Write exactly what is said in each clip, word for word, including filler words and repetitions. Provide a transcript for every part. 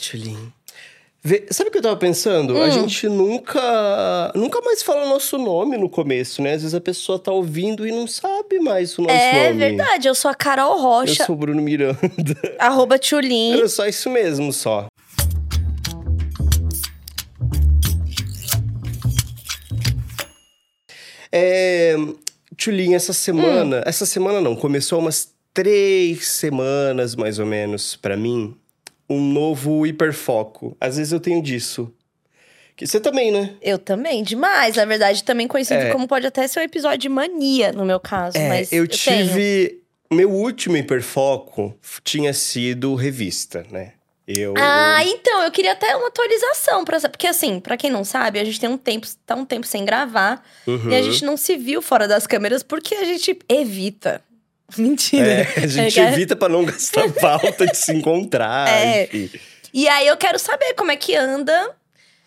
Tchulim. Vê, sabe o que eu tava pensando? Hum. A gente nunca... Nunca mais fala o nosso nome no começo, né? Às vezes a pessoa tá ouvindo e não sabe mais o nosso é, nome. É verdade, eu sou a Carol Rocha. Eu sou o Bruno Miranda. Arroba Tchulim. Era só isso mesmo, só. É... Tchulim, essa semana... Hum. Essa semana não, começou umas três semanas, mais ou menos, pra mim... Um novo hiperfoco. Às vezes eu tenho disso. Que você também, né? Eu também, demais. Na verdade, também conhecido é. como pode até ser um episódio de mania, no meu caso. É, mas eu, eu tive... Tenho. Meu último hiperfoco tinha sido revista, né? Eu... Ah, então, eu queria até uma atualização. Pra... Porque assim, pra quem não sabe, a gente tem um tempo, tá um tempo sem gravar. Uhum. E a gente não se viu fora das câmeras porque a gente evita... Mentira. É, a gente é, evita pra não gastar pauta de se encontrar. É. Enfim. E aí eu quero saber como é que anda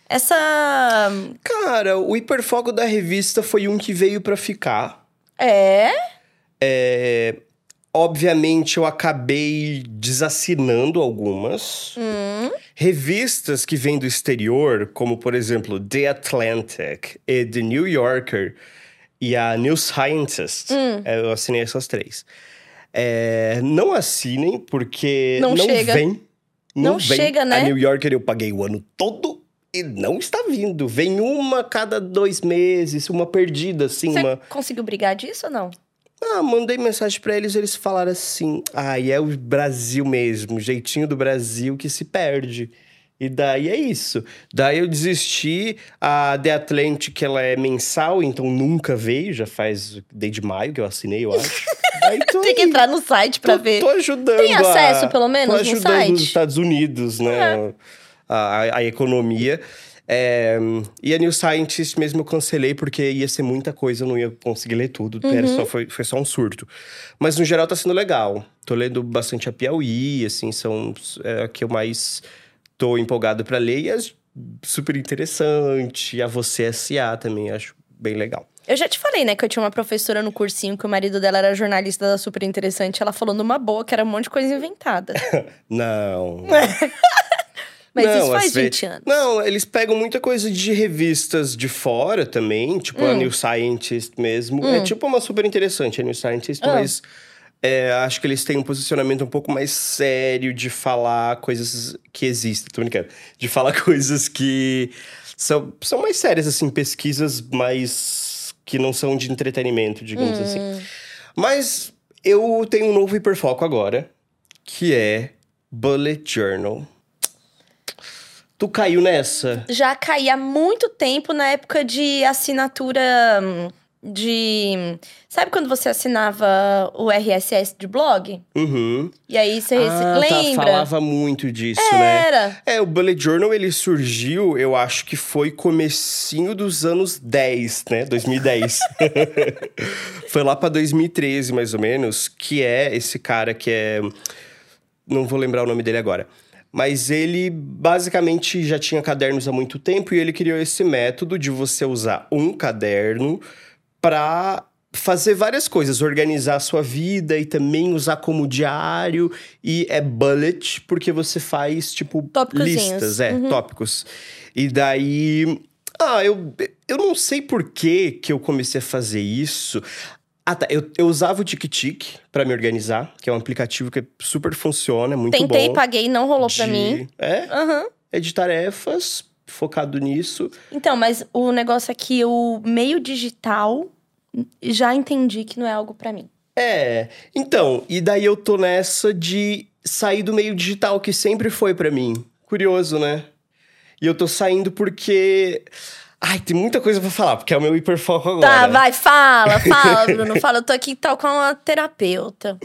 essa... Cara, o hiperfoco da revista foi um que veio pra ficar. É? É... Obviamente, eu acabei desassinando algumas. Hum. Revistas que vêm do exterior, como, por exemplo, The Atlantic e The New Yorker... E a New Scientist, hum. eu assinei essas três. É, não assinem, porque não, não chega. vem. Não, não vem. chega, né? A New Yorker eu paguei o ano todo e não está vindo. Vem uma cada dois meses, uma perdida, assim. Você uma... conseguiu brigar disso ou não? Ah, mandei mensagem pra eles, eles falaram assim... Ah, e é o Brasil mesmo, o jeitinho do Brasil que se perde. E daí é isso. Daí eu desisti. A The Atlantic, ela é mensal, então nunca veio. Já faz desde maio que eu assinei, eu acho. Aí tô Tem aí. que entrar no site pra tô, ver. Tô ajudando. Tem acesso, a, pelo menos, no site? Tô ajudando os Estados Unidos, né? Uhum. A, a, a economia. É, e a New Scientist mesmo eu cancelei, porque ia ser muita coisa, eu não ia conseguir ler tudo. Uhum. Era só, foi, foi só um surto. Mas, no geral, tá sendo legal. Tô lendo bastante a Piauí, assim, são é, a que eu mais... Tô empolgado pra ler e é super interessante. A Você S A também, acho bem legal. Eu já te falei, né, que eu tinha uma professora no cursinho que o marido dela era jornalista da Super Interessante. Ela falou numa boa que era um monte de coisa inventada. Não. Mas não, isso faz vinte ve... anos. Não, eles pegam muita coisa de revistas de fora também. Tipo hum. a New Scientist mesmo. Hum. É tipo uma Super Interessante a New Scientist, hum. mas... É, acho que eles têm um posicionamento um pouco mais sério de falar coisas que existem, tô brincando. De falar coisas que são, são mais sérias, assim, pesquisas mais que não são de entretenimento, digamos hum. assim. Mas eu tenho um novo hiperfoco agora, que é Bullet Journal. Tu caiu nessa? Já caí há muito tempo, na época de assinatura... De... Sabe quando você assinava o R S S de blog? Uhum. E aí você... Ah, lembra? Tá, falava muito disso, Era. né? Era. É, o Bullet Journal, ele surgiu, eu acho que foi comecinho dos anos dez, né? dois mil e dez. Foi lá pra dois mil e treze, mais ou menos, que é esse cara que é... Não vou lembrar o nome dele agora. Mas ele, basicamente, já tinha cadernos há muito tempo e ele criou esse método de você usar um caderno... Pra fazer várias coisas, organizar a sua vida e também usar como diário. E é bullet, porque você faz, tipo, listas, é, uhum. tópicos. E daí... Ah, eu, eu não sei por que que eu comecei a fazer isso. Ah, tá, eu, eu usava o TikTok pra me organizar, que é um aplicativo que super funciona, é muito Tentei, bom. Tentei, paguei, não rolou de... pra mim. É? Uhum. É de tarefas, focado nisso. Então, mas o negócio é que o meio digital... Já entendi que não é algo pra mim. É, então, e daí eu tô nessa de sair do meio digital, que sempre foi pra mim. Curioso, né? E eu tô saindo porque... Ai, tem muita coisa pra falar, porque é o meu hiperfoco agora. Tá, vai, fala, fala, Bruno, fala. Eu tô aqui tal com uma terapeuta.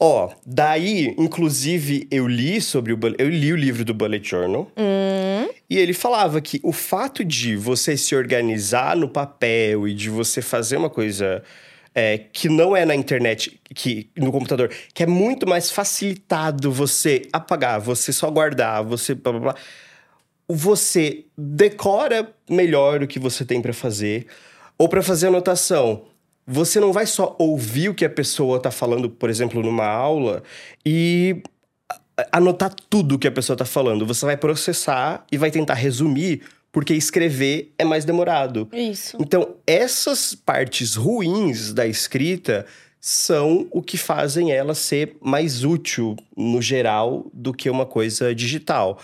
Ó, daí, inclusive, eu li sobre o... Eu li o livro do Bullet Journal. Hum. E ele falava que o fato de você se organizar no papel e de você fazer uma coisa é, que não é na internet, que, no computador, que é muito mais facilitado você apagar, você só guardar, você... Blá, blá, blá, você decora melhor o que você tem pra fazer. Ou pra fazer anotação... Você não vai só ouvir o que a pessoa tá falando, por exemplo, numa aula, e anotar tudo que a pessoa tá falando. Você vai processar e vai tentar resumir, porque escrever é mais demorado. Isso. Então, essas partes ruins da escrita são o que fazem ela ser mais útil, no geral, do que uma coisa digital.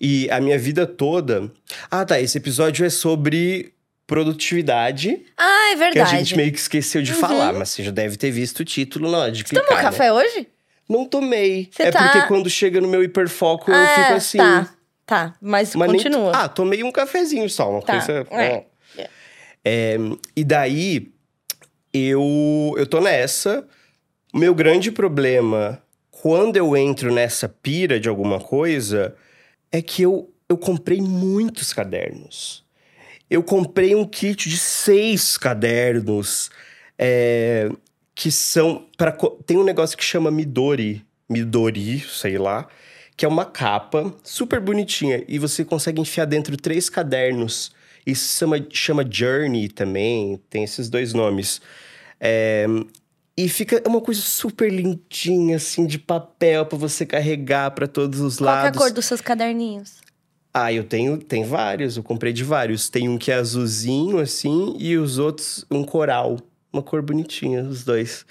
E a minha vida toda... Ah, tá, esse episódio é sobre produtividade. Ah, é verdade. Que a gente meio que esqueceu de uhum. falar, mas você já deve ter visto o título na hora de clicar. Você tomou café, né? Hoje? Não tomei. Você é tá... porque quando chega no meu hiperfoco, ah, eu fico assim. Tá, tá. Mas, mas continua. Nem... Ah, tomei um cafezinho só. Uma tá. coisa... É. É. É, e daí, eu, eu tô nessa. Meu grande problema, quando eu entro nessa pira de alguma coisa, é que eu, eu comprei muitos cadernos. Eu comprei um kit de seis cadernos. É... Que são... Pra, tem um negócio que chama Midori. Midori, sei lá. Que é uma capa super bonitinha. E você consegue enfiar dentro três cadernos. Isso se chama, chama Journey também. Tem esses dois nomes. É, e fica uma coisa super lindinha, assim, de papel. Pra você carregar pra todos os lados. Qual é a cor dos seus caderninhos? Ah, eu tenho... Tem vários. Eu comprei de vários. Tem um que é azulzinho, assim. E os outros, um coral. Uma cor bonitinha, os dois.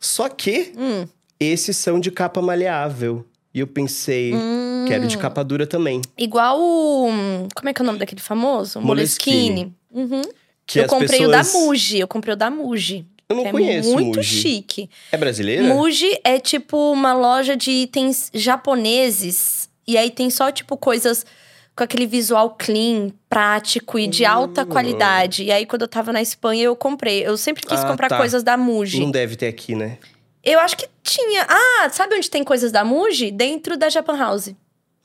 Só que hum. esses são de capa maleável. E eu pensei, hum. quero de capa dura também. Igual o... Como é que é o nome daquele famoso? Moleskine. Moleskine. Uhum. Que eu comprei pessoas... o da Muji. Eu comprei o da Muji. Eu não é conheço muito Muji. Muito chique. É brasileira? Muji é tipo uma loja de itens japoneses. E aí tem só tipo coisas... Com aquele visual clean, prático e de alta qualidade. E aí, quando eu tava na Espanha, eu comprei. Eu sempre quis ah, comprar tá. coisas da Muji. Não deve ter aqui, né? Eu acho que tinha. Ah, sabe onde tem coisas da Muji? Dentro da Japan House.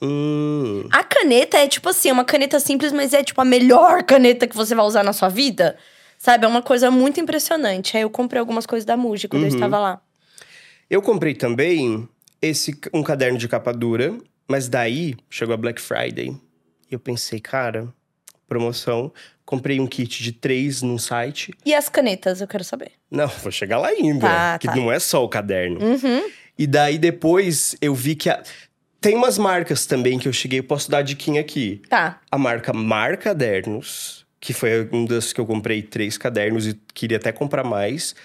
Hum. A caneta é tipo assim, uma caneta simples, mas é tipo a melhor caneta que você vai usar na sua vida. Sabe? É uma coisa muito impressionante. Aí eu comprei algumas coisas da Muji quando uhum. eu estava lá. Eu comprei também esse, um caderno de capa dura. Mas daí, chegou a Black Friday... E eu pensei, cara, promoção. Comprei um kit de três num site. E as canetas, eu quero saber. Não, vou chegar lá ainda. Tá, que tá. Não é só o caderno. Uhum. E daí, depois, eu vi que... A... Tem umas marcas também que eu cheguei, posso dar diquinha aqui. Tá. A marca Mar Cadernos, que foi um das que eu comprei três cadernos e queria até comprar mais.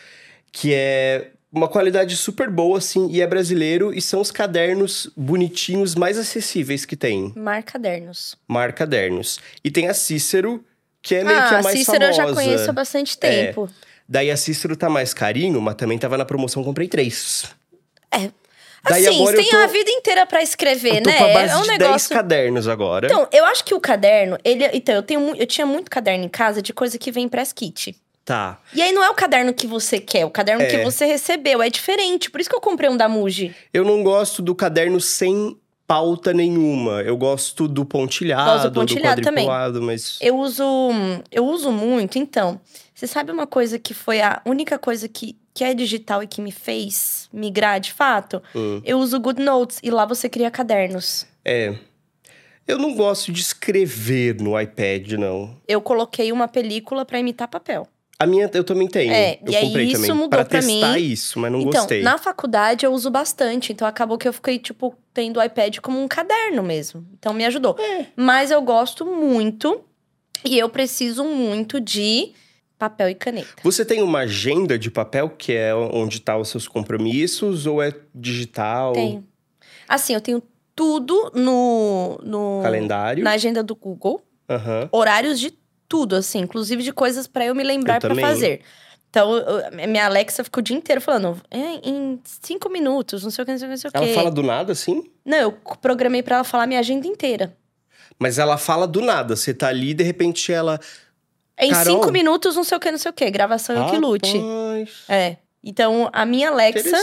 Que é uma qualidade super boa, assim, e é brasileiro. E são os cadernos bonitinhos, mais acessíveis que tem. Mar Cadernos. Mar Cadernos. E tem a Cícero, que é meio ah, que a mais Cícero famosa. Ah, a Cícero eu já conheço há bastante tempo. É. Daí a Cícero tá mais carinho, mas também tava na promoção, comprei três. É. Daí assim, você tem tô... a vida inteira pra escrever, eu tô né? Com a base é um de negócio... dez cadernos agora. Então, eu acho que o caderno... ele Então, eu, tenho... eu tinha muito caderno em casa de coisa que vem press kit. Tá. E aí não é o caderno que você quer, o caderno é. que você recebeu, é diferente. Por isso que eu comprei um da Muji. Eu não gosto do caderno sem pauta nenhuma. Eu gosto do pontilhado, gosto do, pontilhado do quadriculado, também. Mas... Eu uso, eu uso muito, então. Você sabe uma coisa que foi a única coisa que, que é digital e que me fez migrar de fato? Hum. Eu uso o GoodNotes e lá você cria cadernos. É... Eu não gosto de escrever no iPad, não. Eu coloquei uma película pra imitar papel. A minha eu também tenho. É, eu e comprei aí isso também. Mudou pra, pra mim. Pra testar isso, mas não então, gostei. Então, na faculdade eu uso bastante. Então, acabou que eu fiquei, tipo, tendo o iPad como um caderno mesmo. Então, me ajudou. É. Mas eu gosto muito. E eu preciso muito de papel e caneta. Você tem uma agenda de papel, que é onde tá os seus compromissos? Ou é digital? Tenho. Assim, eu tenho tudo no... no calendário. Na agenda do Google. Uhum. Horários de tudo, assim, inclusive de coisas pra eu me lembrar eu pra também. Fazer. Então, eu, minha Alexa fica o dia inteiro falando, é, em cinco minutos, não sei o que, não sei o que, não sei o que. Ela fala do nada, assim? Não, eu programei pra ela falar minha agenda inteira. Mas ela fala do nada, você tá ali e de repente ela... Em Carol... cinco minutos, não sei o que, não sei o que, gravação eu que lute. É, então a minha Alexa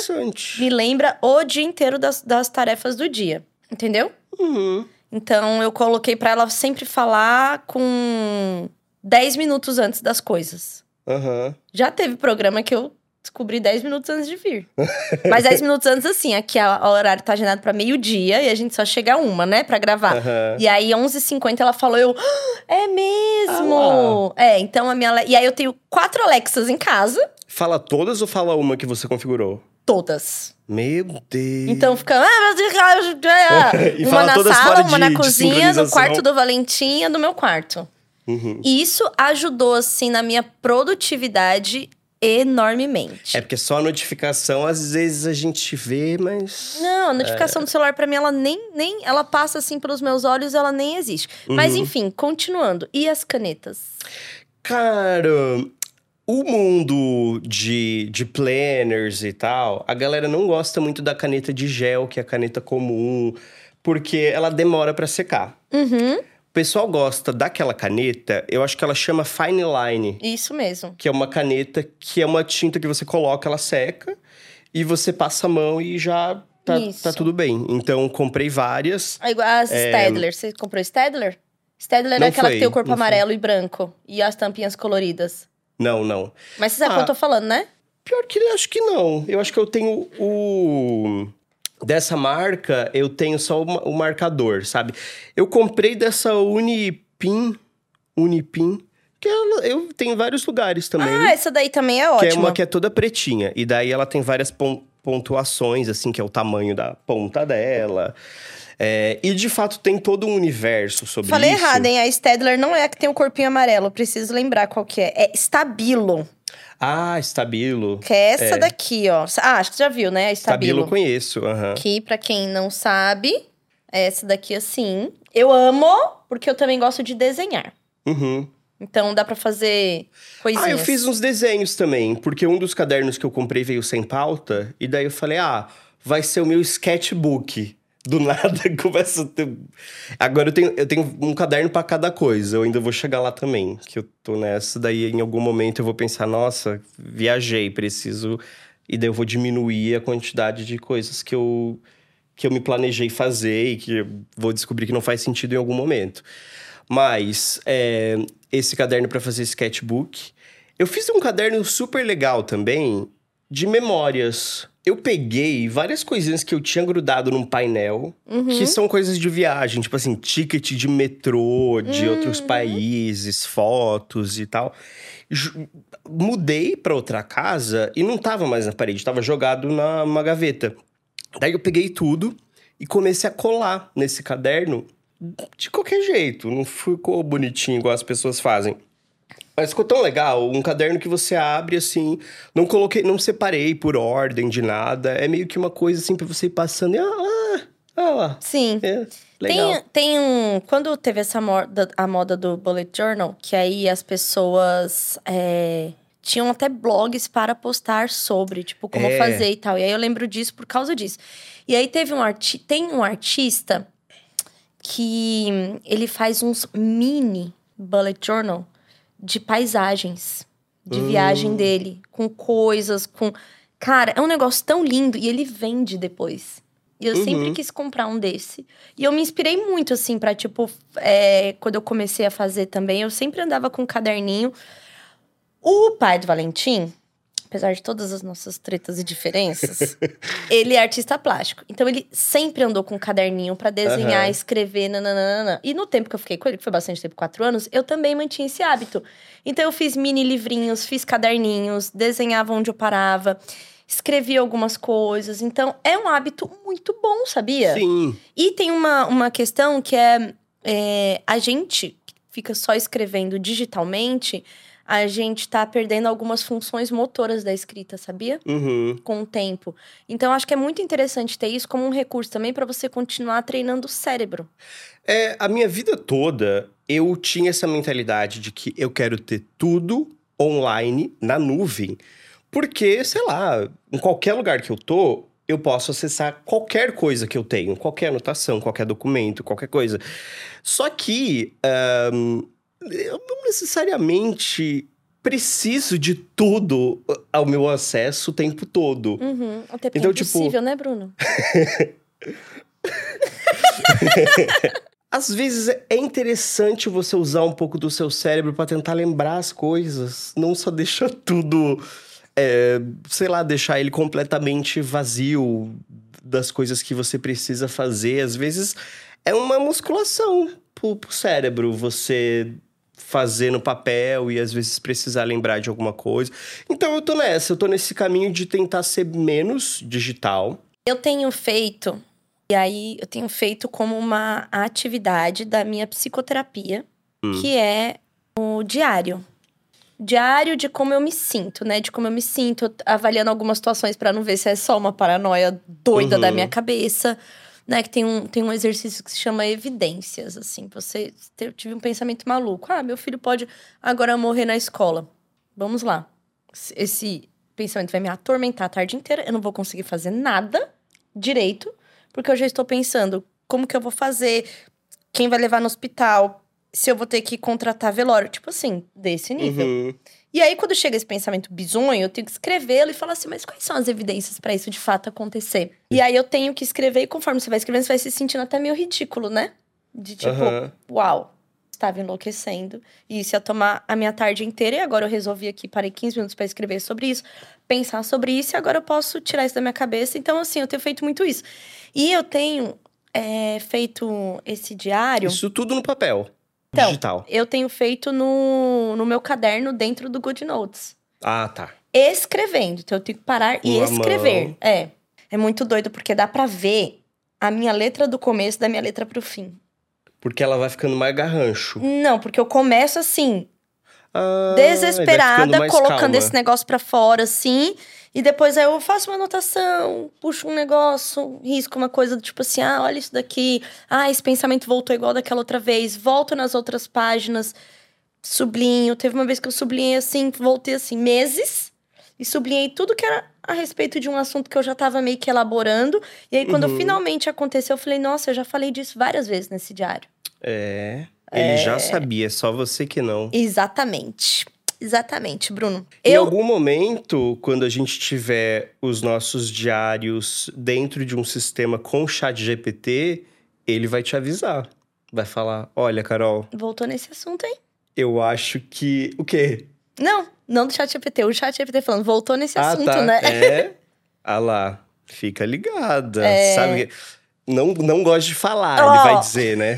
me lembra o dia inteiro das, das tarefas do dia, entendeu? Uhum. Então, eu coloquei pra ela sempre falar com... dez minutos antes das coisas. Uhum. Já teve programa que eu descobri dez minutos antes de vir. Mas dez minutos antes, assim, aqui o horário tá agendado pra meio-dia e a gente só chega a uma, né, pra gravar. Uhum. E aí, onze e cinquenta, ela falou, eu... Ah, é mesmo! Ah, é, então a minha... E aí, eu tenho quatro Alexas em casa. Fala todas ou fala uma que você configurou? todas. Meu Deus. Então fica... uma na sala, uma na cozinha, no quarto do Valentim e no meu quarto. Uhum. E isso ajudou, assim, na minha produtividade enormemente. É porque só a notificação, às vezes a gente vê, mas... Não, a notificação é... do celular, pra mim, ela nem, nem... Ela passa, assim, pelos meus olhos, ela nem existe. Uhum. Mas, enfim, continuando. E as canetas? Cara... O mundo de, de planners e tal, a galera não gosta muito da caneta de gel, que é a caneta comum, porque ela demora pra secar. Uhum. O pessoal gosta daquela caneta, eu acho que ela chama Fine Line. Isso mesmo. Que é uma caneta que é uma tinta que você coloca, ela seca, e você passa a mão e já tá, tá tudo bem. Então, comprei várias. As é... Staedtler. Você comprou Staedtler? Staedtler é aquela foi, que tem o corpo amarelo foi. E branco, e as tampinhas coloridas. Não, não. Mas você sabe o ah, que eu tô falando, né? Pior que eu acho que não. Eu acho que eu tenho o... Dessa marca, eu tenho só o marcador, sabe? Eu comprei dessa Unipin, Unipin, que ela, eu tenho em vários lugares também. Ah, essa daí também é ótima. Que é uma que é toda pretinha. E daí ela tem várias pon- pontuações, assim, que é o tamanho da ponta dela... É, e, de fato, tem todo um universo sobre Falei isso. Falei errado, hein? A Staedtler não é a que tem o corpinho amarelo. Preciso lembrar qual que é. É Estabilo. Ah, Estabilo. Que é essa é. daqui, ó. Ah, acho que você já viu, né? A Estabilo. Estabilo eu conheço. Uhum. Que, pra quem não sabe, é essa daqui assim. Eu amo, porque eu também gosto de desenhar. Uhum. Então, dá pra fazer coisinhas. Ah, eu fiz uns desenhos também. Porque um dos cadernos que eu comprei veio sem pauta. E daí eu falei, ah, vai ser o meu sketchbook. Do nada, começa a ter... Agora eu tenho, eu tenho um caderno pra cada coisa. Eu ainda vou chegar lá também, que eu tô nessa. Daí, em algum momento, eu vou pensar, nossa, viajei, preciso... E daí eu vou diminuir a quantidade de coisas que eu, que eu me planejei fazer e que eu vou descobrir que não faz sentido em algum momento. Mas, é, esse caderno pra fazer sketchbook... Eu fiz um caderno super legal também, de memórias... Eu peguei várias coisinhas que eu tinha grudado num painel, uhum. que são coisas de viagem, tipo assim, ticket de metrô, de uhum. outros países, fotos e tal. Mudei pra outra casa e não tava mais na parede, tava jogado na, numa gaveta. Daí eu peguei tudo e comecei a colar nesse caderno de qualquer jeito. Não ficou bonitinho igual as pessoas fazem. Mas ficou tão legal, um caderno que você abre, assim, não coloquei, não separei por ordem de nada. É meio que uma coisa, assim, pra você ir passando e... Ah, ah, ah. Sim. É, legal. Tem, tem um... Quando teve essa moda, a moda do Bullet Journal, que aí as pessoas é, tinham até blogs para postar sobre, tipo, como é. fazer e tal. E aí eu lembro disso por causa disso. E aí teve um arti- tem um artista que ele faz uns mini Bullet Journal... de paisagens, de hum. viagem dele, com coisas, com... Cara, é um negócio tão lindo e ele vende depois. E eu uhum. sempre quis comprar um desse. E eu me inspirei muito, assim, pra, tipo, é, quando eu comecei a fazer também, eu sempre andava com um caderninho. O pai do Valentim, apesar de todas as nossas tretas e diferenças, ele é artista plástico. Então, ele sempre andou com um caderninho pra desenhar, uhum. escrever, nananana. E no tempo que eu fiquei com ele, que foi bastante tempo, quatro anos, eu também mantinha esse hábito. Então, eu fiz mini livrinhos, fiz caderninhos, desenhava onde eu parava, escrevia algumas coisas. Então, é um hábito muito bom, sabia? Sim. E tem uma, uma questão que é, é... A gente fica só escrevendo digitalmente... A gente tá perdendo algumas funções motoras da escrita, sabia? Uhum. Com o tempo. Então, acho que é muito interessante ter isso como um recurso também pra você continuar treinando o cérebro. É, a minha vida toda, eu tinha essa mentalidade de que eu quero ter tudo online, na nuvem. Porque, sei lá, em qualquer lugar que eu tô, eu posso acessar qualquer coisa que eu tenho. Qualquer anotação, qualquer documento, qualquer coisa. Só que... Um, eu não necessariamente preciso de tudo ao meu acesso o tempo todo. Uhum. Até porque então, é impossível, tipo... né, Bruno? Às vezes é interessante você usar um pouco do seu cérebro pra tentar lembrar as coisas. Não só deixar tudo... É, sei lá, deixar ele completamente vazio das coisas que você precisa fazer. Às vezes é uma musculação pro, pro cérebro você... fazer no papel e às vezes precisar lembrar de alguma coisa. Então eu tô nessa, eu tô nesse caminho de tentar ser menos digital. Eu tenho feito, e aí eu tenho feito como uma atividade da minha psicoterapia, hum. que é o diário. Diário de como eu me sinto, né? De como eu me sinto, avaliando algumas situações pra não ver se é só uma paranoia doida uhum. da minha cabeça, né? Que tem um, tem um exercício que se chama evidências, assim. Você teve um pensamento maluco. Ah, meu filho pode agora morrer na escola. Vamos lá. Esse pensamento vai me atormentar a tarde inteira. Eu não vou conseguir fazer nada direito, porque eu já estou pensando como que eu vou fazer, quem vai levar no hospital, se eu vou ter que contratar velório, tipo assim, desse nível. Uhum. E aí, quando chega esse pensamento bizonho, eu tenho que escrevê-lo e falar assim, mas quais são as evidências pra isso de fato acontecer? E aí, eu tenho que escrever, e conforme você vai escrevendo, você vai se sentindo até meio ridículo, né? De tipo, uhum. uau, estava enlouquecendo. E isso ia tomar a minha tarde inteira, e agora eu resolvi aqui, parei quinze minutos pra escrever sobre isso, pensar sobre isso, e agora eu posso tirar isso da minha cabeça. Então, assim, eu tenho feito muito isso. E eu tenho é, feito esse diário... Isso tudo no papel. Então, digital. Eu tenho feito no, no meu caderno dentro do GoodNotes. Ah, tá. Escrevendo. Então, eu tenho que parar e Uma escrever. Mão. É. É muito doido, porque dá pra ver a minha letra do começo da minha letra pro fim. Porque ela vai ficando mais garrancho. Não, porque eu começo assim, ah, desesperada, colocando calma. Esse negócio pra fora, assim. E depois aí eu faço uma anotação, puxo um negócio, risco uma coisa do tipo assim, ah, olha isso daqui, ah, esse pensamento voltou igual daquela outra vez, volto nas outras páginas, sublinho. Teve uma vez que eu sublinhei assim, voltei assim, meses, e sublinhei tudo que era a respeito de um assunto que eu já tava meio que elaborando. E aí, quando uhum. finalmente aconteceu, eu falei, nossa, eu já falei disso várias vezes nesse diário. É, ele é... já sabia, só você que não. Exatamente. Exatamente, Bruno. Em eu... algum momento, quando a gente tiver os nossos diários dentro de um sistema com chat G P T, ele vai te avisar. Vai falar, olha, Carol... Voltou nesse assunto, hein? Eu acho que... O quê? Não, não do chat G P T. O chat G P T falando, voltou nesse ah, assunto, tá. né? É? Ah lá, fica ligada. É... Sabe que... Não, não gosto de falar, oh. ele vai dizer, né?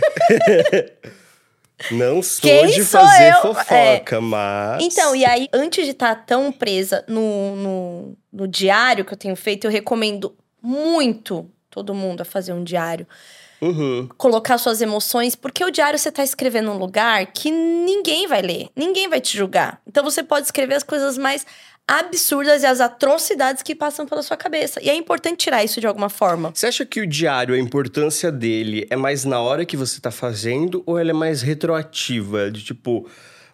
Não sou Quem de sou fazer eu? fofoca, é. mas... Então, e aí, antes de estar tão presa no, no, no diário que eu tenho feito, eu recomendo muito todo mundo a fazer um diário. Uhum. Colocar suas emoções, porque o diário você tá escrevendo num lugar que ninguém vai ler, ninguém vai te julgar. Então, você pode escrever as coisas mais absurdas e as atrocidades que passam pela sua cabeça. E é importante tirar isso de alguma forma. Você acha que o diário, a importância dele é mais na hora que você tá fazendo ou ela é mais retroativa? De tipo,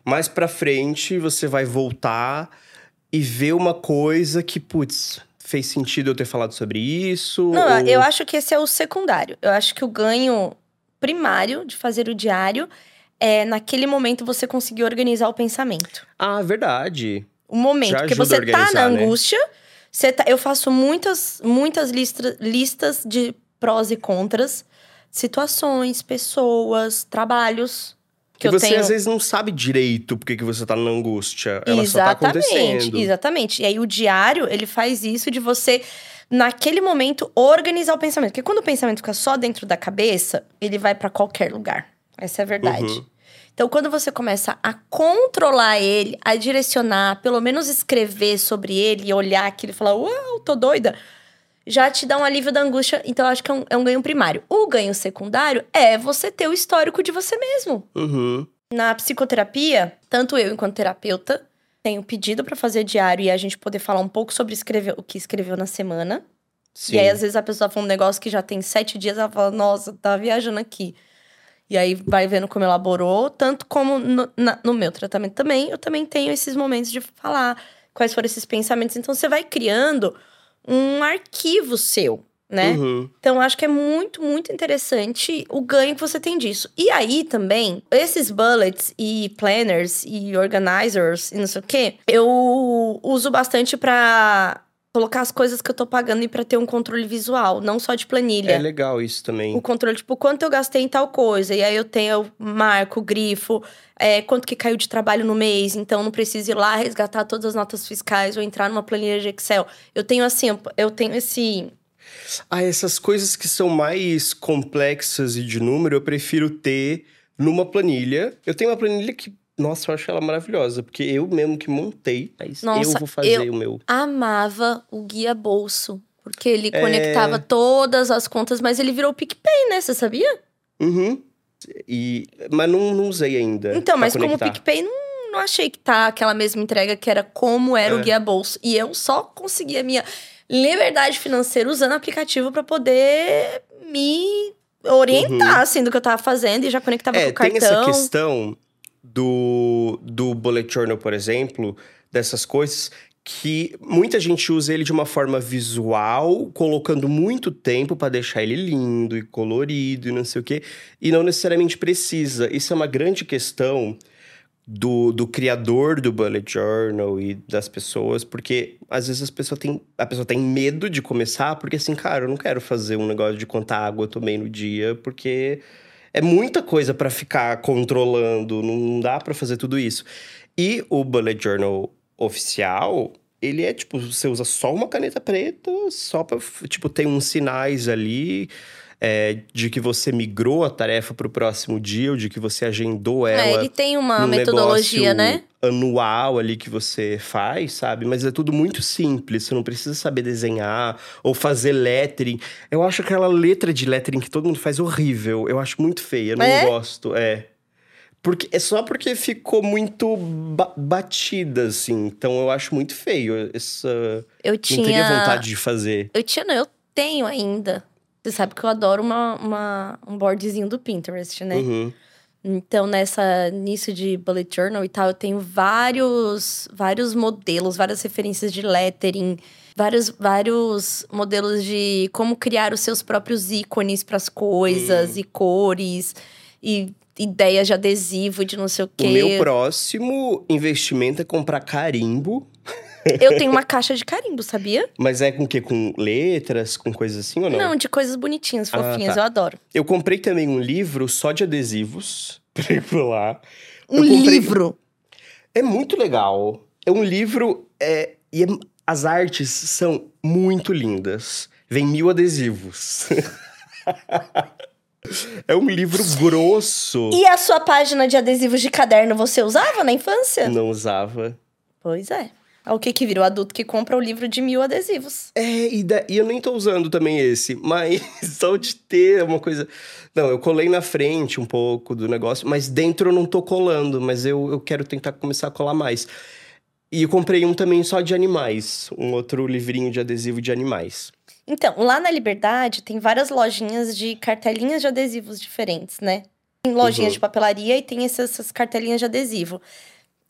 mais pra frente você vai voltar e ver uma coisa que, putz, fez sentido eu ter falado sobre isso? Não, ou... eu acho que esse é o secundário. Eu acho que o ganho primário de fazer o diário é naquele momento você conseguir organizar o pensamento. Ah, verdade. O momento, já porque você tá na angústia, né? Você tá, eu faço muitas, muitas listra, listas de prós e contras, situações, pessoas, trabalhos que e eu você tenho. Às vezes não sabe direito porque que você tá na angústia, ela exatamente, só tá acontecendo. Exatamente, e aí o diário, ele faz isso de você, naquele momento, organizar o pensamento. Porque quando o pensamento fica só dentro da cabeça, ele vai pra qualquer lugar, essa é a verdade. Uhum. Então, quando você começa a controlar ele, a direcionar, pelo menos escrever sobre ele e olhar aquilo e falar, uau, tô doida, já te dá um alívio da angústia. Então, eu acho que é um, é um ganho primário. O ganho secundário é você ter o histórico de você mesmo. Uhum. Na psicoterapia, tanto eu, enquanto terapeuta, tenho pedido pra fazer diário e a gente poder falar um pouco sobre escrever, o que escreveu na semana. Sim. E aí, às vezes, a pessoa fala um negócio que já tem sete dias, ela fala, nossa, tava viajando aqui. E aí vai vendo como elaborou, tanto como no, na, no meu tratamento também, eu também tenho esses momentos de falar quais foram esses pensamentos. Então, você vai criando um arquivo seu, né? Uhum. Então, acho que é muito, muito interessante o ganho que você tem disso. E aí também, esses bullets e planners e organizers e não sei o quê, eu uso bastante pra... colocar as coisas que eu tô pagando e pra ter um controle visual, não só de planilha. É legal isso também. O controle, tipo, quanto eu gastei em tal coisa. E aí eu tenho, eu marco, grifo, é, quanto que caiu de trabalho no mês. Então, não preciso ir lá resgatar todas as notas fiscais ou entrar numa planilha de Excel. Eu tenho, assim, eu tenho esse... Ah, essas coisas que são mais complexas e de número, eu prefiro ter numa planilha. Eu tenho uma planilha que Nossa, eu acho ela maravilhosa, porque eu mesmo que montei, mas Nossa, eu vou fazer eu o meu. Amava o Guia Bolso, porque ele é... conectava todas as contas, mas ele virou o PicPay, né? Você sabia? Uhum. E, mas não, não usei ainda. Então, mas conectar. Como o PicPay, não, não achei que tá aquela mesma entrega que era como era é. o Guia Bolso. E eu só consegui a minha liberdade financeira usando o aplicativo pra poder me orientar, uhum. assim, do que eu tava fazendo e já conectava é, com o cartão. Tem essa questão... Do, do Bullet Journal, por exemplo, dessas coisas, que muita gente usa ele de uma forma visual, colocando muito tempo para deixar ele lindo e colorido e não sei o quê, e não necessariamente precisa. Isso é uma grande questão do, do criador do Bullet Journal e das pessoas, porque às vezes as pessoas têm, a pessoa tem medo de começar, porque assim, cara, eu não quero fazer um negócio de contar água também no dia, porque... É muita coisa pra ficar controlando, não dá pra fazer tudo isso. E o Bullet Journal oficial, ele é tipo, você usa só uma caneta preta, só pra, tipo, tem uns sinais ali é, de que você migrou a tarefa pro próximo dia, ou de que você agendou ela. É, ele tem uma metodologia, né? Anual ali que você faz, sabe? Mas é tudo muito simples, você não precisa saber desenhar ou fazer lettering. Eu acho aquela letra de lettering que todo mundo faz horrível, eu acho muito feia, eu não é? gosto, é. Porque, é só porque ficou muito ba- batida, assim, então eu acho muito feio. Essa... Eu tinha... Não teria vontade de fazer. Eu tinha, não, eu tenho ainda. Você sabe que eu adoro uma, uma, um boardzinho do Pinterest, né? Uhum. Então, nessa, nisso de Bullet Journal e tal, eu tenho vários, vários modelos, várias referências de lettering, vários, vários modelos de como criar os seus próprios ícones para as coisas, hum. e cores, e ideias de adesivo, de não sei o quê. O meu próximo investimento é comprar carimbo. Eu tenho uma caixa de carimbo, sabia? Mas é com o quê? Com letras, com coisas assim ou não? Não, de coisas bonitinhas, fofinhas, ah, tá. Eu adoro. Eu comprei também um livro só de adesivos, pra ir por lá. Um comprei... livro? É muito legal. É um livro, é... e é... as artes são muito lindas. Vem mil adesivos. É um livro grosso. E a sua página de adesivos de caderno você usava na infância? Não usava. Pois é. O que que vira? O adulto que compra o livro de mil adesivos. É, e, da, e eu nem tô usando também esse, mas só de ter uma coisa... Não, eu colei na frente um pouco do negócio, mas dentro eu não tô colando, mas eu, eu quero tentar começar a colar mais. E eu comprei um também só de animais, um outro livrinho de adesivo de animais. Então, lá na Liberdade tem várias lojinhas de cartelinhas de adesivos diferentes, né? Tem lojinhas uhum. de papelaria e tem essas, essas cartelinhas de adesivo.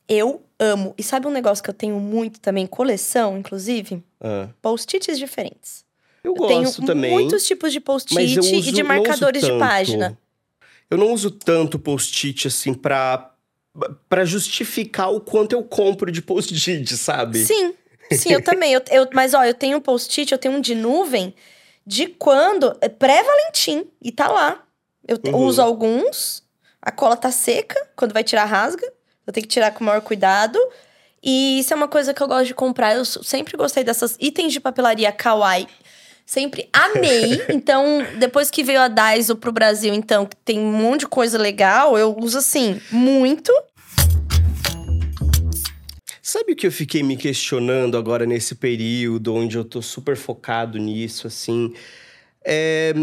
Eu amo. E sabe um negócio que eu tenho muito também? Coleção, inclusive? Ah. Post-its diferentes. Eu, eu gosto tenho também. Muitos tipos de post-it uso, e de marcadores de página. Eu não uso tanto post-it, assim, pra, pra justificar o quanto eu compro de post-it, sabe? Sim, sim, eu também. Eu, eu, mas, ó, eu tenho um post-it, eu tenho um de nuvem de quando... É pré-Valentim. E tá lá. Eu uhum. uso alguns. A cola tá seca. Quando vai tirar, rasga. Eu tenho que tirar com o maior cuidado. E isso é uma coisa que eu gosto de comprar. Eu sempre gostei dessas itens de papelaria kawaii. Sempre amei. Então, depois que veio a Daiso pro Brasil, então, que tem um monte de coisa legal, eu uso, assim, muito. Sabe o que eu fiquei me questionando agora nesse período, onde eu tô super focado nisso, assim? É...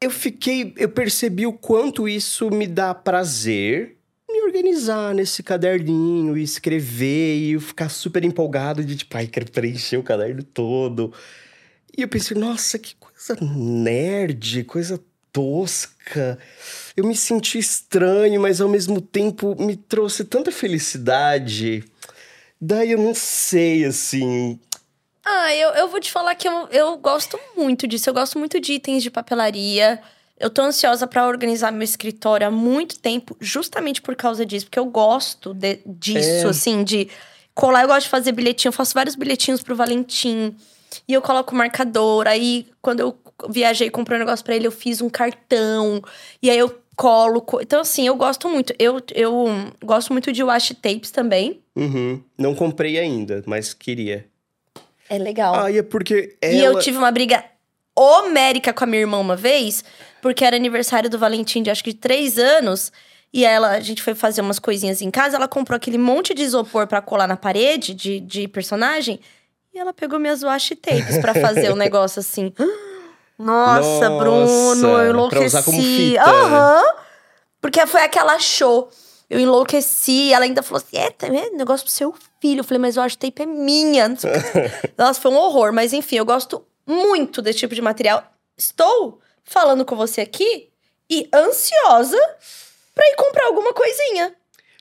Eu fiquei... Eu percebi o quanto isso me dá prazer... organizar nesse caderninho e escrever e eu ficar super empolgado de tipo, ai, quero preencher o caderno todo. E eu pensei, nossa, que coisa nerd, coisa tosca. Eu me senti estranho, mas ao mesmo tempo me trouxe tanta felicidade. Daí eu não sei, assim... Ah, eu, eu vou te falar que eu, eu gosto muito disso. Eu gosto muito de itens de papelaria... Eu tô ansiosa pra organizar meu escritório há muito tempo, justamente por causa disso. Porque eu gosto de, disso, é. assim, de colar. Eu gosto de fazer bilhetinho. Eu faço vários bilhetinhos pro Valentim. E eu coloco marcador. Aí, quando eu viajei e comprei um negócio pra ele, eu fiz um cartão. E aí, eu colo... Então, assim, eu gosto muito. Eu, eu gosto muito de washi tapes também. Uhum. Não comprei ainda, mas queria. É legal. Ah, e é porque ela... E eu tive uma briga... homérica com a minha irmã uma vez, porque era aniversário do Valentim de acho que de três anos, E ela, a gente foi fazer umas coisinhas em casa, ela comprou aquele monte de isopor pra colar na parede de, de personagem. E ela pegou minhas washi tapes pra fazer um negócio assim. Nossa, Nossa, Bruno, eu enlouqueci. Pra usar como fita. Aham. Uhum. Porque foi aquela show. Eu enlouqueci. Ela ainda falou assim, é, é negócio pro seu filho. Eu falei, mas washi tape é minha. Nossa, foi um horror. Mas enfim, eu gosto muito desse tipo de material. Estou falando com você aqui e ansiosa pra ir comprar alguma coisinha.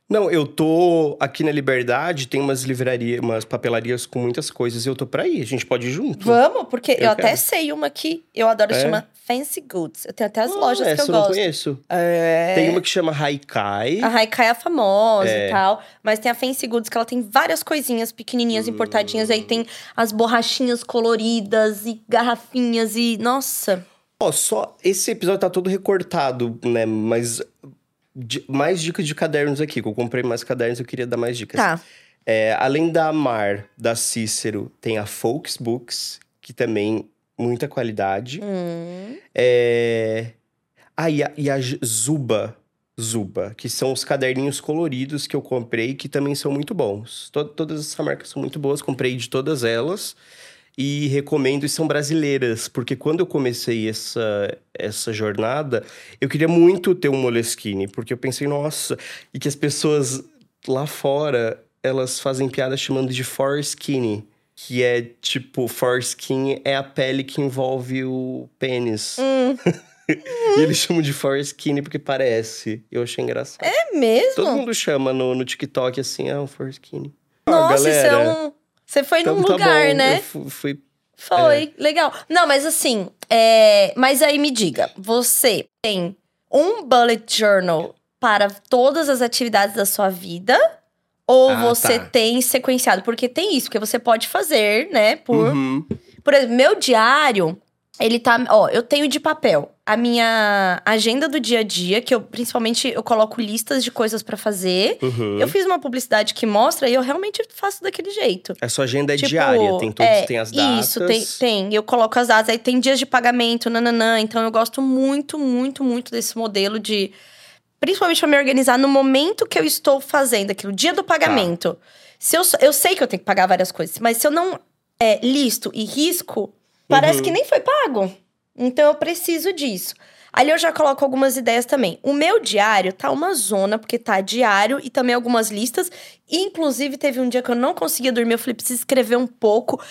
Não, eu tô aqui na Liberdade, tem umas livrarias, umas papelarias com muitas coisas. Eu tô pra ir, a gente pode ir junto. Vamos, porque eu, eu até sei uma aqui, eu adoro, é? Chama Fancy Goods. Eu tenho até as ah, lojas que eu gosto. Eu não conheço. É... Tem uma que chama Haikai. A Haikai é famosa é. e tal. Mas tem a Fancy Goods, que ela tem várias coisinhas pequenininhas, hum. importadinhas. Aí tem as borrachinhas coloridas e garrafinhas e... Nossa! Ó, oh, só... Esse episódio tá todo recortado, né? Mas... mais dicas de cadernos aqui, que eu comprei mais cadernos, eu queria dar mais dicas. Tá. É, além da Mar, da Cícero, tem a Folks Books, que também muita qualidade. Hum. É... Ah, e a, e a Zuba, Zuba, que são os caderninhos coloridos que eu comprei, que também são muito bons. Tod- todas essas marcas são muito boas, comprei de todas elas. E recomendo, e são brasileiras, porque quando eu comecei essa, essa jornada, eu queria muito ter um Moleskine, porque eu pensei, nossa, e que as pessoas lá fora, elas fazem piada chamando de foreskin, que é tipo, foreskin é a pele que envolve o pênis. Hum. E eles chamam de foreskin porque parece, eu achei engraçado. É mesmo? Todo mundo chama no, no TikTok assim, ah, um foreskin. Nossa, ah, galera, isso é um... Você foi então, num tá lugar, bom, né? Eu fui... Foi, é. legal. Não, mas assim... É... Mas aí me diga. Você tem um bullet journal para todas as atividades da sua vida? Ou ah, você tá. tem sequenciado? Porque tem isso, que você pode fazer, né? Por, uhum. por exemplo, meu diário... Ele tá... Ó, eu tenho de papel a minha agenda do dia a dia, que eu, principalmente, eu coloco listas de coisas pra fazer. Uhum. Eu fiz uma publicidade que mostra e eu realmente faço daquele jeito. A sua agenda tipo, é diária, tem todos, é, tem as datas. Isso, tem, tem. Eu coloco as datas, aí tem dias de pagamento, nananã. Então, eu gosto muito, muito, muito desse modelo de... Principalmente pra me organizar no momento que eu estou fazendo aquilo, dia do pagamento. Tá. Se eu, eu sei que eu tenho que pagar várias coisas, mas se eu não é, listo e risco... Parece uhum. que nem foi pago. Então, eu preciso disso. Ali eu já coloco algumas ideias também. O meu diário tá uma zona, porque tá diário e também algumas listas. Inclusive, teve um dia que eu não conseguia dormir. Eu falei, preciso escrever um pouco.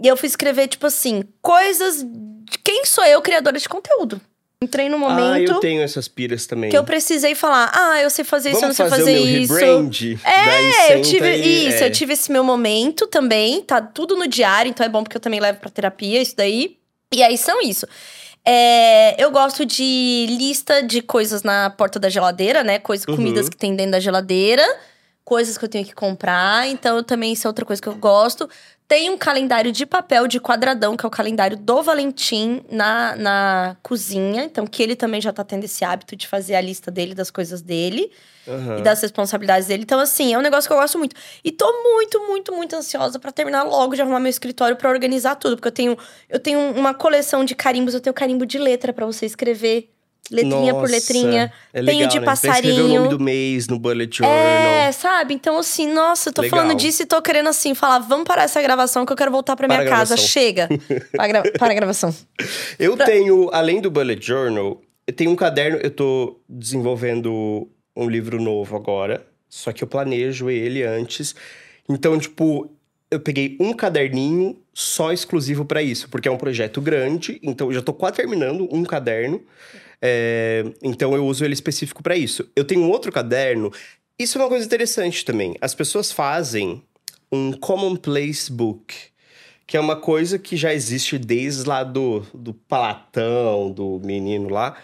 E eu fui escrever, tipo assim, coisas... de quem sou eu, criadora de conteúdo? Entrei no momento... Ah, eu tenho essas piras também. Que eu precisei falar, ah, eu sei fazer isso, Vamos eu não sei fazer, fazer isso. Vamos fazer o meu rebrand. É, eu tive e, isso, é. eu tive esse meu momento também, tá tudo no diário, então é bom porque eu também levo pra terapia isso daí. E aí são isso. É, eu gosto de lista de coisas na porta da geladeira, né? Coisas, uhum. comidas que tem dentro da geladeira, coisas que eu tenho que comprar, então também isso é outra coisa que eu gosto. Tem um calendário de papel, de quadradão, que é o calendário do Valentim na, na cozinha. Então, que ele também já tá tendo esse hábito de fazer a lista dele, das coisas dele. Uhum. E das responsabilidades dele. Então, assim, é um negócio que eu gosto muito. E tô muito, muito, muito ansiosa pra terminar logo de arrumar meu escritório pra organizar tudo. Porque eu tenho, eu tenho uma coleção de carimbos, eu tenho carimbo de letra pra você escrever. Letrinha Nossa, por letrinha. É legal, tenho de né? passarinho. Escrever o nome do mês no bullet journal. É, sabe? Então, assim, nossa, eu tô legal. falando disso e tô querendo, assim, falar, vamos parar essa gravação que eu quero voltar pra minha para casa. Gravação. Chega. para, gra... para a gravação. Eu pra... tenho, além do bullet journal, eu tenho um caderno, eu tô desenvolvendo um livro novo agora, só que eu planejo ele antes. Então, tipo... eu peguei um caderninho só exclusivo pra isso, porque é um projeto grande, então eu já tô quase terminando um caderno, é, então eu uso ele específico pra isso. Eu tenho um outro caderno, isso é uma coisa interessante também, as pessoas fazem um commonplace book, que é uma coisa que já existe desde lá do, do Platão, do menino lá,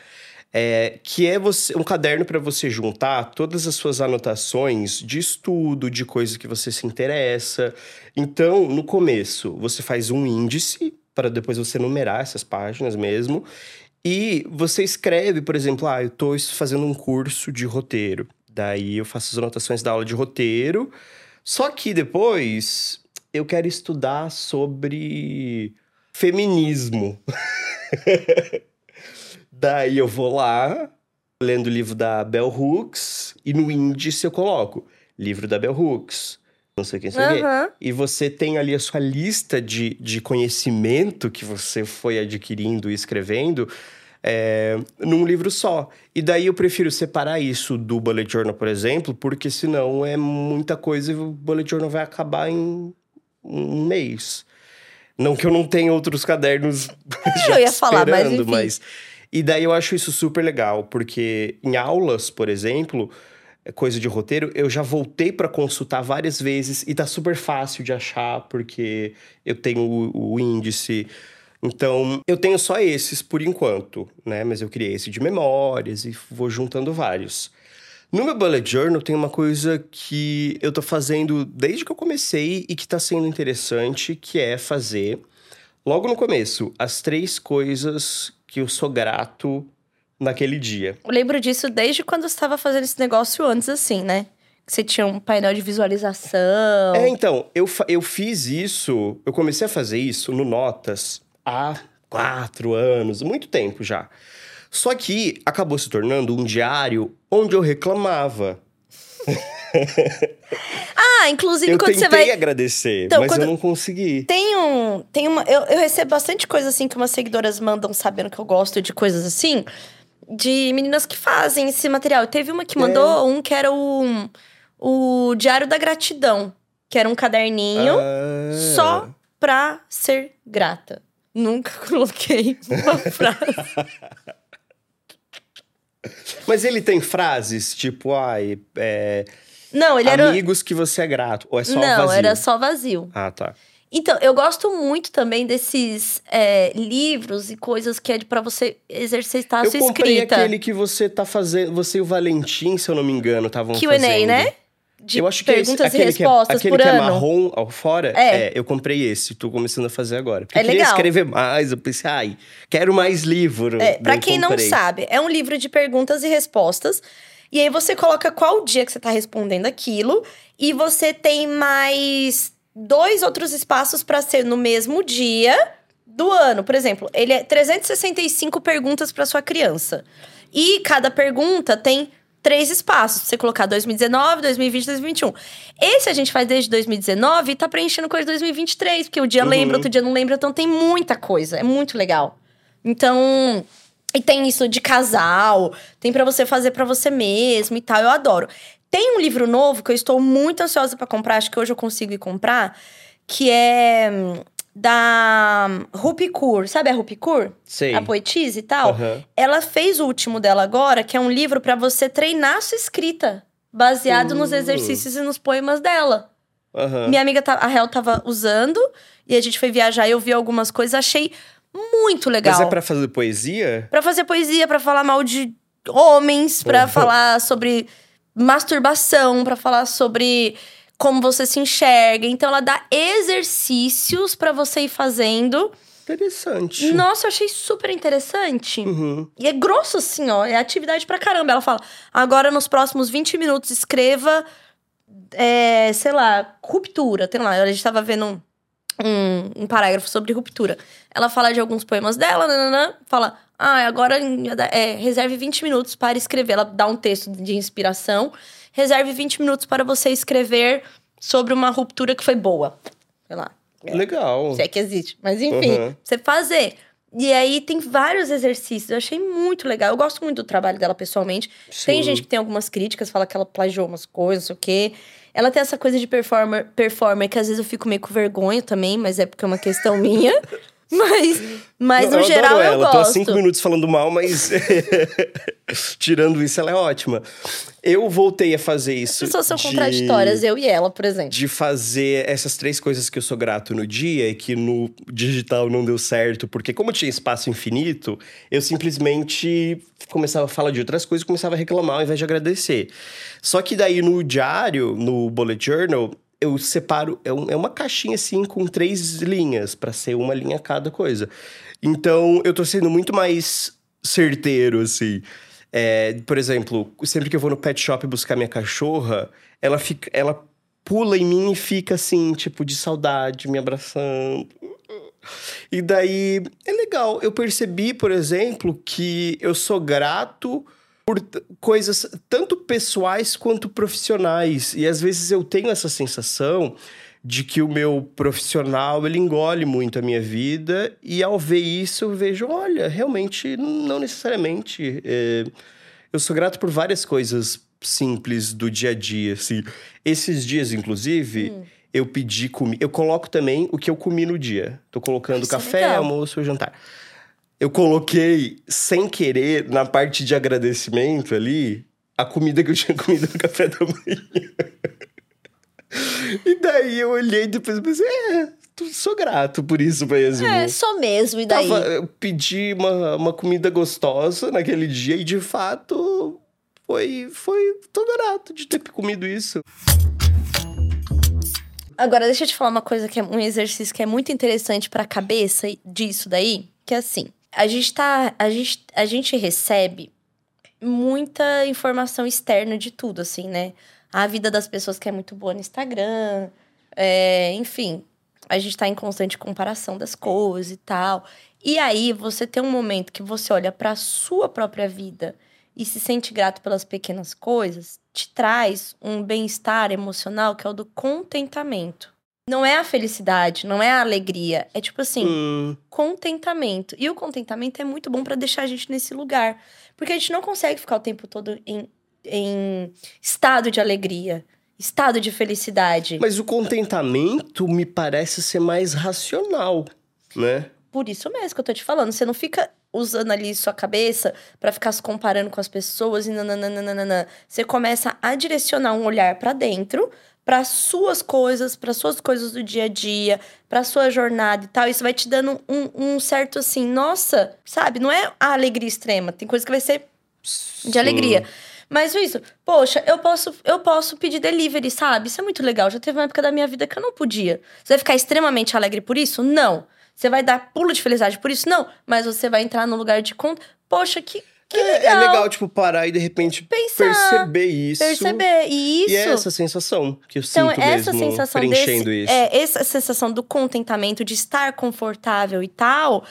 É, que é você, um caderno para você juntar todas as suas anotações de estudo, de coisa que você se interessa. Então, no começo, você faz um índice para depois você numerar essas páginas mesmo. E você escreve, por exemplo, ah, eu estou fazendo um curso de roteiro. Daí eu faço as anotações da aula de roteiro. Só que depois eu quero estudar sobre feminismo. Daí eu vou lá, lendo o livro da Bell Hooks e no índice eu coloco livro da Bell Hooks, não sei quem, sei uhum. quem. E você tem ali a sua lista de, de conhecimento que você foi adquirindo e escrevendo é, num livro só. E daí eu prefiro separar isso do Bullet Journal, por exemplo, porque senão é muita coisa e o Bullet Journal vai acabar em um mês. Não que eu não tenha outros cadernos é, já eu ia falar, mas, enfim. mas... E daí eu acho isso super legal, porque em aulas, por exemplo... coisa de roteiro, eu já voltei pra consultar várias vezes e tá super fácil de achar, porque eu tenho o, o índice. Então, eu tenho só esses por enquanto, né? Mas eu criei esse de memórias e vou juntando vários. No meu Bullet Journal tem uma coisa que eu tô fazendo desde que eu comecei e que tá sendo interessante, que é fazer, logo no começo, as três coisas que eu sou grato naquele dia. Eu lembro disso desde quando você estava fazendo esse negócio antes, assim, né? Que você tinha um painel de visualização. É, então, eu, eu fiz isso, eu comecei a fazer isso no Notas há quatro anos, muito tempo já. Só que acabou se tornando um diário onde eu reclamava. Ah, inclusive eu quando você vai... Eu tentei agradecer, então, mas eu não consegui. Tem um... Tem uma, eu, eu recebo bastante coisa, assim, que umas seguidoras mandam sabendo que eu gosto de coisas assim... de meninas que fazem esse material. Teve uma que mandou é. um que era o, o Diário da Gratidão, que era um caderninho ah. só pra ser grata. Nunca coloquei uma frase. Mas ele tem frases, tipo, ai... É, não, ele era... Amigos que você é grato, ou é só não, vazio? Não, era só vazio. Ah, tá. Então, eu gosto muito também desses é, livros e coisas que é pra você exercitar a sua escrita. Eu comprei aquele que você tá fazendo... Você e o Valentim, se eu não me engano, estavam fazendo. Q and A, né? De eu acho que perguntas é esse, e respostas que é, por ano. Aquele que é marrom ao fora, é. é, eu comprei esse. Tô começando a fazer agora. Porque é eu queria legal. escrever mais, eu pensei, ai, quero mais livro. É, pra quem não sabe, é um livro de perguntas e respostas. E aí você coloca qual dia que você tá respondendo aquilo. E você tem mais... dois outros espaços para ser no mesmo dia do ano. Por exemplo, ele é trezentos e sessenta e cinco perguntas para sua criança. E cada pergunta tem três espaços. Você colocar dois mil e dezenove, dois mil e vinte, dois mil e vinte e um. Esse a gente faz desde dois mil e dezenove e tá preenchendo coisa de dois mil e vinte e três, porque o dia uhum. lembra, outro dia não lembra. Então tem muita coisa. É muito legal. Então... E tem isso de casal, tem pra você fazer pra você mesmo e tal. Eu adoro. Tem um livro novo que eu estou muito ansiosa pra comprar, acho que hoje eu consigo ir comprar, que é da Rupi Kaur. Sabe a Rupi Kaur? Sim. A poetisa e tal? Uhum. Ela fez o último dela agora, que é um livro pra você treinar a sua escrita, baseado uh. nos exercícios e nos poemas dela. Uhum. Minha amiga, a Hel, tava usando, e a gente foi viajar e eu vi algumas coisas, achei... muito legal. Mas é pra fazer poesia? Pra fazer poesia, pra falar mal de homens, pra uhum. falar sobre masturbação, pra falar sobre como você se enxerga. Então, ela dá exercícios pra você ir fazendo. Interessante. Nossa, eu achei super interessante. Uhum. E é grosso assim, ó. É atividade pra caramba. Ela fala, agora nos próximos vinte minutos, escreva, é, sei lá, ruptura. Tem lá, a gente tava vendo... um... Um, um parágrafo sobre ruptura. Ela fala de alguns poemas dela, nananã, fala, ah, agora é, reserve vinte minutos para escrever. Ela dá um texto de inspiração. Reserve vinte minutos para você escrever sobre uma ruptura que foi boa. Sei lá. É, legal. Se é que existe. Mas enfim, uhum. você fazer. E aí tem vários exercícios. Eu achei muito legal. Eu gosto muito do trabalho dela pessoalmente. Sim. Tem gente que tem algumas críticas, fala que ela plagiou umas coisas, não sei o quê. Ela tem essa coisa de performer, performer, que às vezes eu fico meio com vergonha também, mas é porque é uma questão minha. Mas, mas não, no eu geral, adoro ela. Eu gosto. Tô há cinco minutos falando mal, mas tirando isso, ela é ótima. Eu voltei a fazer isso. As pessoas são de... contraditórias, eu e ela, por exemplo. De fazer essas três coisas que eu sou grato no dia e que no digital não deu certo, porque como tinha espaço infinito, eu simplesmente começava a falar de outras coisas, começava a reclamar ao invés de agradecer. Só que daí no diário, no Bullet Journal... eu separo, é, um, é uma caixinha assim com três linhas, pra ser uma linha cada coisa. Então, eu tô sendo muito mais certeiro, assim. É, por exemplo, sempre que eu vou no pet shop buscar minha cachorra, ela, fica, ela pula em mim e fica assim, tipo, de saudade, me abraçando. E daí, é legal. Eu percebi, por exemplo, que eu sou grato... por coisas tanto pessoais quanto profissionais. E às vezes eu tenho essa sensação de que o meu profissional, ele engole muito a minha vida. E ao ver isso, eu vejo, olha, realmente, não necessariamente. É... Eu sou grato por várias coisas simples do dia a dia, assim. Esses dias, inclusive... Hum. Eu pedi comida. Eu coloco também o que eu comi no dia. Tô colocando isso, café, legal. Almoço, jantar. Eu coloquei, sem querer, na parte de agradecimento ali, a comida que eu tinha comido no café da manhã. E daí eu olhei e depois pensei, é, sou grato por isso mesmo. É, só mesmo, e daí? Tava, eu pedi uma, uma comida gostosa naquele dia e, de fato, foi, foi tô grato de ter comido isso. Agora, deixa eu te falar uma coisa, que é um exercício que é muito interessante para a cabeça disso daí, que é assim, a gente, tá, a, gente, a gente recebe muita informação externa de tudo, assim, né? A vida das pessoas que é muito boa no Instagram, é, enfim, a gente tá em constante comparação das coisas e tal. E aí, você tem um momento que você olha para a sua própria vida e se sente grato pelas pequenas coisas, te traz um bem-estar emocional que é o do contentamento. Não é a felicidade, não é a alegria. É tipo assim, hum. contentamento. E o contentamento é muito bom pra deixar a gente nesse lugar. Porque a gente não consegue ficar o tempo todo em, em estado de alegria, estado de felicidade. Mas o contentamento me parece ser mais racional, né? Por isso mesmo que eu tô te falando. Você não fica... usando ali sua cabeça pra ficar se comparando com as pessoas e nananana. Você começa a direcionar um olhar pra dentro, pras suas coisas, pras suas coisas do dia a dia, pra sua jornada e tal. Isso vai te dando um, um certo assim, nossa, sabe? Não é a alegria extrema, tem coisa que vai ser de alegria. Mas isso, poxa, eu posso, eu posso pedir delivery, sabe? Isso é muito legal, já teve uma época da minha vida que eu não podia. Você vai ficar extremamente alegre por isso? Não. Você vai dar pulo de felicidade por isso? Não. Mas você vai entrar no lugar de conta. Poxa, que, que é, legal. É legal, tipo, parar e, de repente, pensar, perceber isso. Perceber. E isso... E é essa sensação que eu então, sinto essa mesmo, sensação preenchendo desse, isso. É, essa sensação do contentamento, de estar confortável e tal,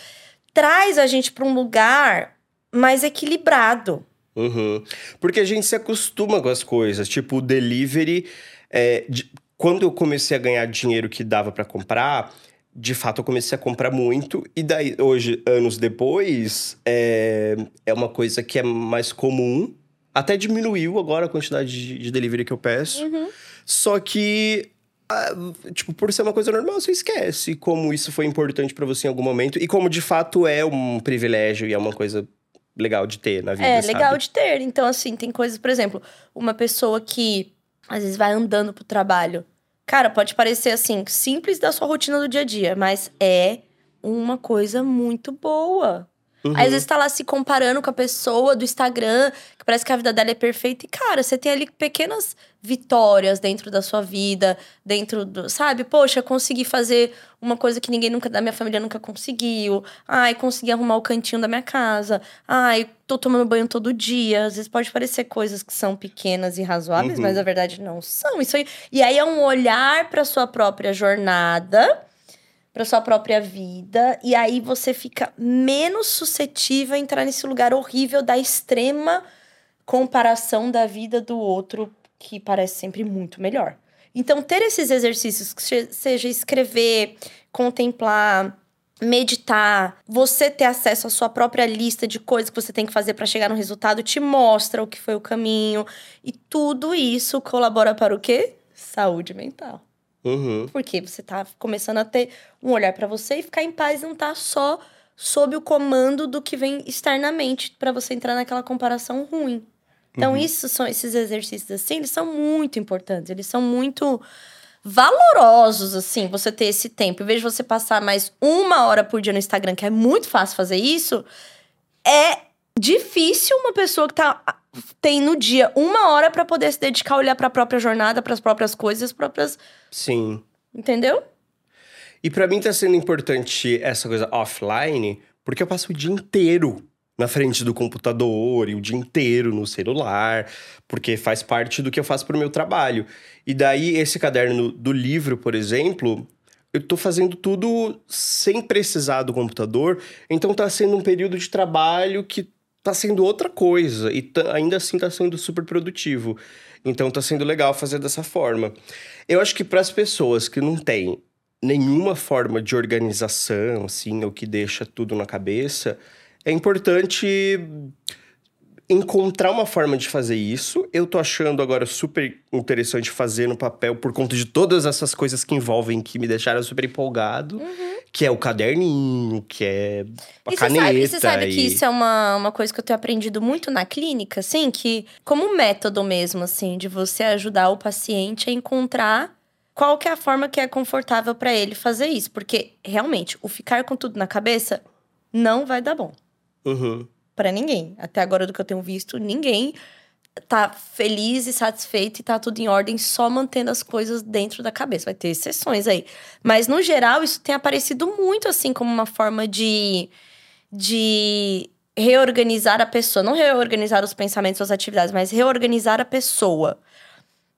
traz a gente pra um lugar mais equilibrado. Uhum. Porque a gente se acostuma com as coisas. Tipo, o delivery... É, de, quando eu comecei a ganhar dinheiro que dava pra comprar... De fato, eu comecei a comprar muito. E daí, hoje, anos depois, é, é uma coisa que é mais comum. Até diminuiu agora a quantidade de, de delivery que eu peço. Uhum. Só que, a, tipo, por ser uma coisa normal, você esquece como isso foi importante pra você em algum momento. E como, de fato, é um privilégio e é uma coisa legal de ter na vida, É, sabe? legal de ter. Então, assim, tem coisas... Por exemplo, uma pessoa que, às vezes, vai andando pro trabalho... Cara, pode parecer, assim, simples da sua rotina do dia a dia, mas é uma coisa muito boa. Uhum. Aí, às vezes, tá lá se comparando com a pessoa do Instagram, que parece que a vida dela é perfeita. E, cara, você tem ali pequenas vitórias dentro da sua vida, dentro do... Sabe? Poxa, consegui fazer uma coisa que ninguém nunca... Da minha família nunca conseguiu. Ai, consegui arrumar o cantinho da minha casa. Ai, tô tomando banho todo dia. Às vezes pode parecer coisas que são pequenas e razoáveis, uhum. mas na verdade não são. Isso aí... E aí é um olhar pra sua própria jornada... Pra sua própria vida. E aí você fica menos suscetível a entrar nesse lugar horrível da extrema comparação da vida do outro, que parece sempre muito melhor. Então, ter esses exercícios, que seja escrever, contemplar, meditar, você ter acesso à sua própria lista de coisas que você tem que fazer para chegar no resultado, te mostra o que foi o caminho. E tudo isso colabora para o quê? Saúde mental. Uhum. Porque você tá começando a ter um olhar pra você e ficar em paz, não tá só sob o comando do que vem externamente, pra você entrar naquela comparação ruim. Então, uhum. isso são esses exercícios, assim, eles são muito importantes, eles são muito valorosos, assim, você ter esse tempo. Em vez de você passar mais uma hora por dia no Instagram, que é muito fácil fazer isso, é difícil uma pessoa que tá... tem no dia uma hora pra poder se dedicar a olhar pra própria jornada, pras próprias coisas, as próprias... Sim. Entendeu? E pra mim tá sendo importante essa coisa offline, porque eu passo o dia inteiro na frente do computador e o dia inteiro no celular, porque faz parte do que eu faço pro meu trabalho. E daí, esse caderno do livro, por exemplo... Eu tô fazendo tudo sem precisar do computador, então tá sendo um período de trabalho que... tá sendo outra coisa e tá, ainda assim tá sendo super produtivo. Então tá sendo legal fazer dessa forma. Eu acho que para as pessoas que não têm nenhuma forma de organização, assim, ou que deixa tudo na cabeça, é importante encontrar uma forma de fazer isso. Eu tô achando agora super interessante fazer no papel por conta de todas essas coisas que envolvem, que me deixaram super empolgado. Uhum. Que é o caderninho, que é a e caneta. Você sabe, você sabe e... que isso é uma, uma coisa que eu tenho aprendido muito na clínica, assim, que como um método mesmo, assim, de você ajudar o paciente a encontrar qual que é a forma que é confortável pra ele fazer isso. Porque, realmente, o ficar com tudo na cabeça não vai dar bom. Uhum. Pra ninguém. Até agora, do que eu tenho visto, ninguém tá feliz e satisfeito e tá tudo em ordem só mantendo as coisas dentro da cabeça. Vai ter exceções aí. Mas, no geral, isso tem aparecido muito, assim, como uma forma de, de reorganizar a pessoa. Não reorganizar os pensamentos, as atividades, mas reorganizar a pessoa.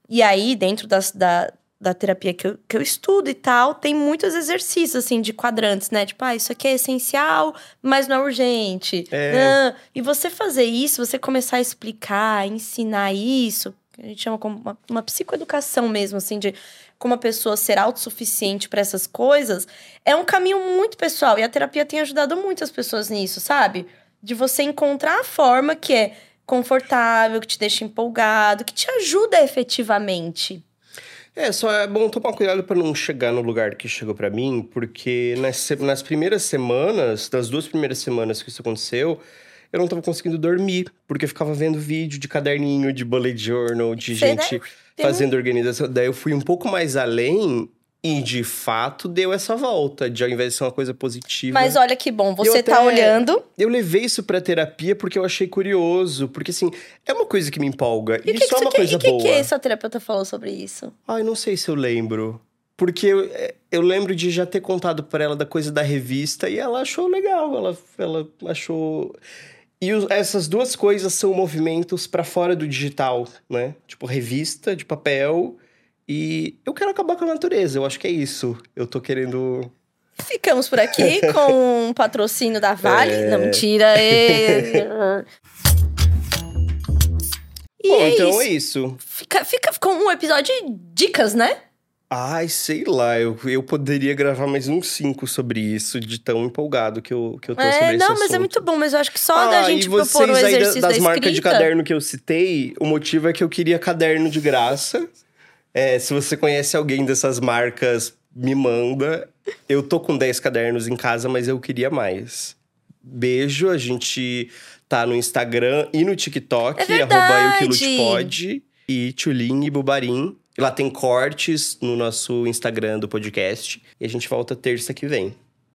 E aí, dentro das, da, da terapia que eu, que eu estudo e tal, tem muitos exercícios, assim, de quadrantes, né? Tipo, ah, isso aqui é essencial, mas não é urgente. É. Ah, e você fazer isso, você começar a explicar, ensinar isso, que a gente chama como uma, uma psicoeducação mesmo, assim, de como a pessoa ser autossuficiente para essas coisas, é um caminho muito pessoal. E a terapia tem ajudado muitas pessoas nisso, sabe? De você encontrar a forma que é confortável, que te deixa empolgado, que te ajuda efetivamente. É, só é bom tomar cuidado para não chegar no lugar que chegou para mim, porque nas, nas primeiras semanas, das duas primeiras semanas que isso aconteceu, eu não tava conseguindo dormir, porque eu ficava vendo vídeo de caderninho, de bullet journal, de Você gente deve... fazendo organização. Daí eu fui um pouco mais além. E, de fato, deu essa volta, de ao invés de ser uma coisa positiva... Mas olha que bom, você até, tá olhando... Eu levei isso pra terapia porque eu achei curioso, porque, assim, é uma coisa que me empolga, e, e que só que é uma que, coisa que, boa. E o que essa terapeuta falou sobre isso? Ai, não sei se eu lembro, porque eu, eu lembro de já ter contado pra ela da coisa da revista, e ela achou legal, ela, ela achou... E os, essas duas coisas são movimentos pra fora do digital, né? Tipo, revista de papel... E eu quero acabar com a natureza, eu acho que é isso. Eu tô querendo... Ficamos por aqui com um patrocínio da Vale. É... Não, mentira. E, e Bom, é então isso. é isso. Fica, fica com um episódio de dicas, né? Ai, sei lá. Eu, eu poderia gravar mais uns cinco sobre isso, de tão empolgado que eu, que eu tô é, sobre não, esse assunto. Não, mas é muito bom. Mas eu acho que só ah, da gente propor o exercício da, das da marcas de caderno que eu citei, o motivo é que eu queria caderno de graça. É, se você conhece alguém dessas marcas, me manda. Eu tô com dez cadernos em casa, mas eu queria mais. Beijo, a gente tá no Instagram e no TikTok, é arroba euquilutepod, e Tchulim e Bubarim. Lá tem cortes no nosso Instagram do podcast. E a gente volta terça que vem.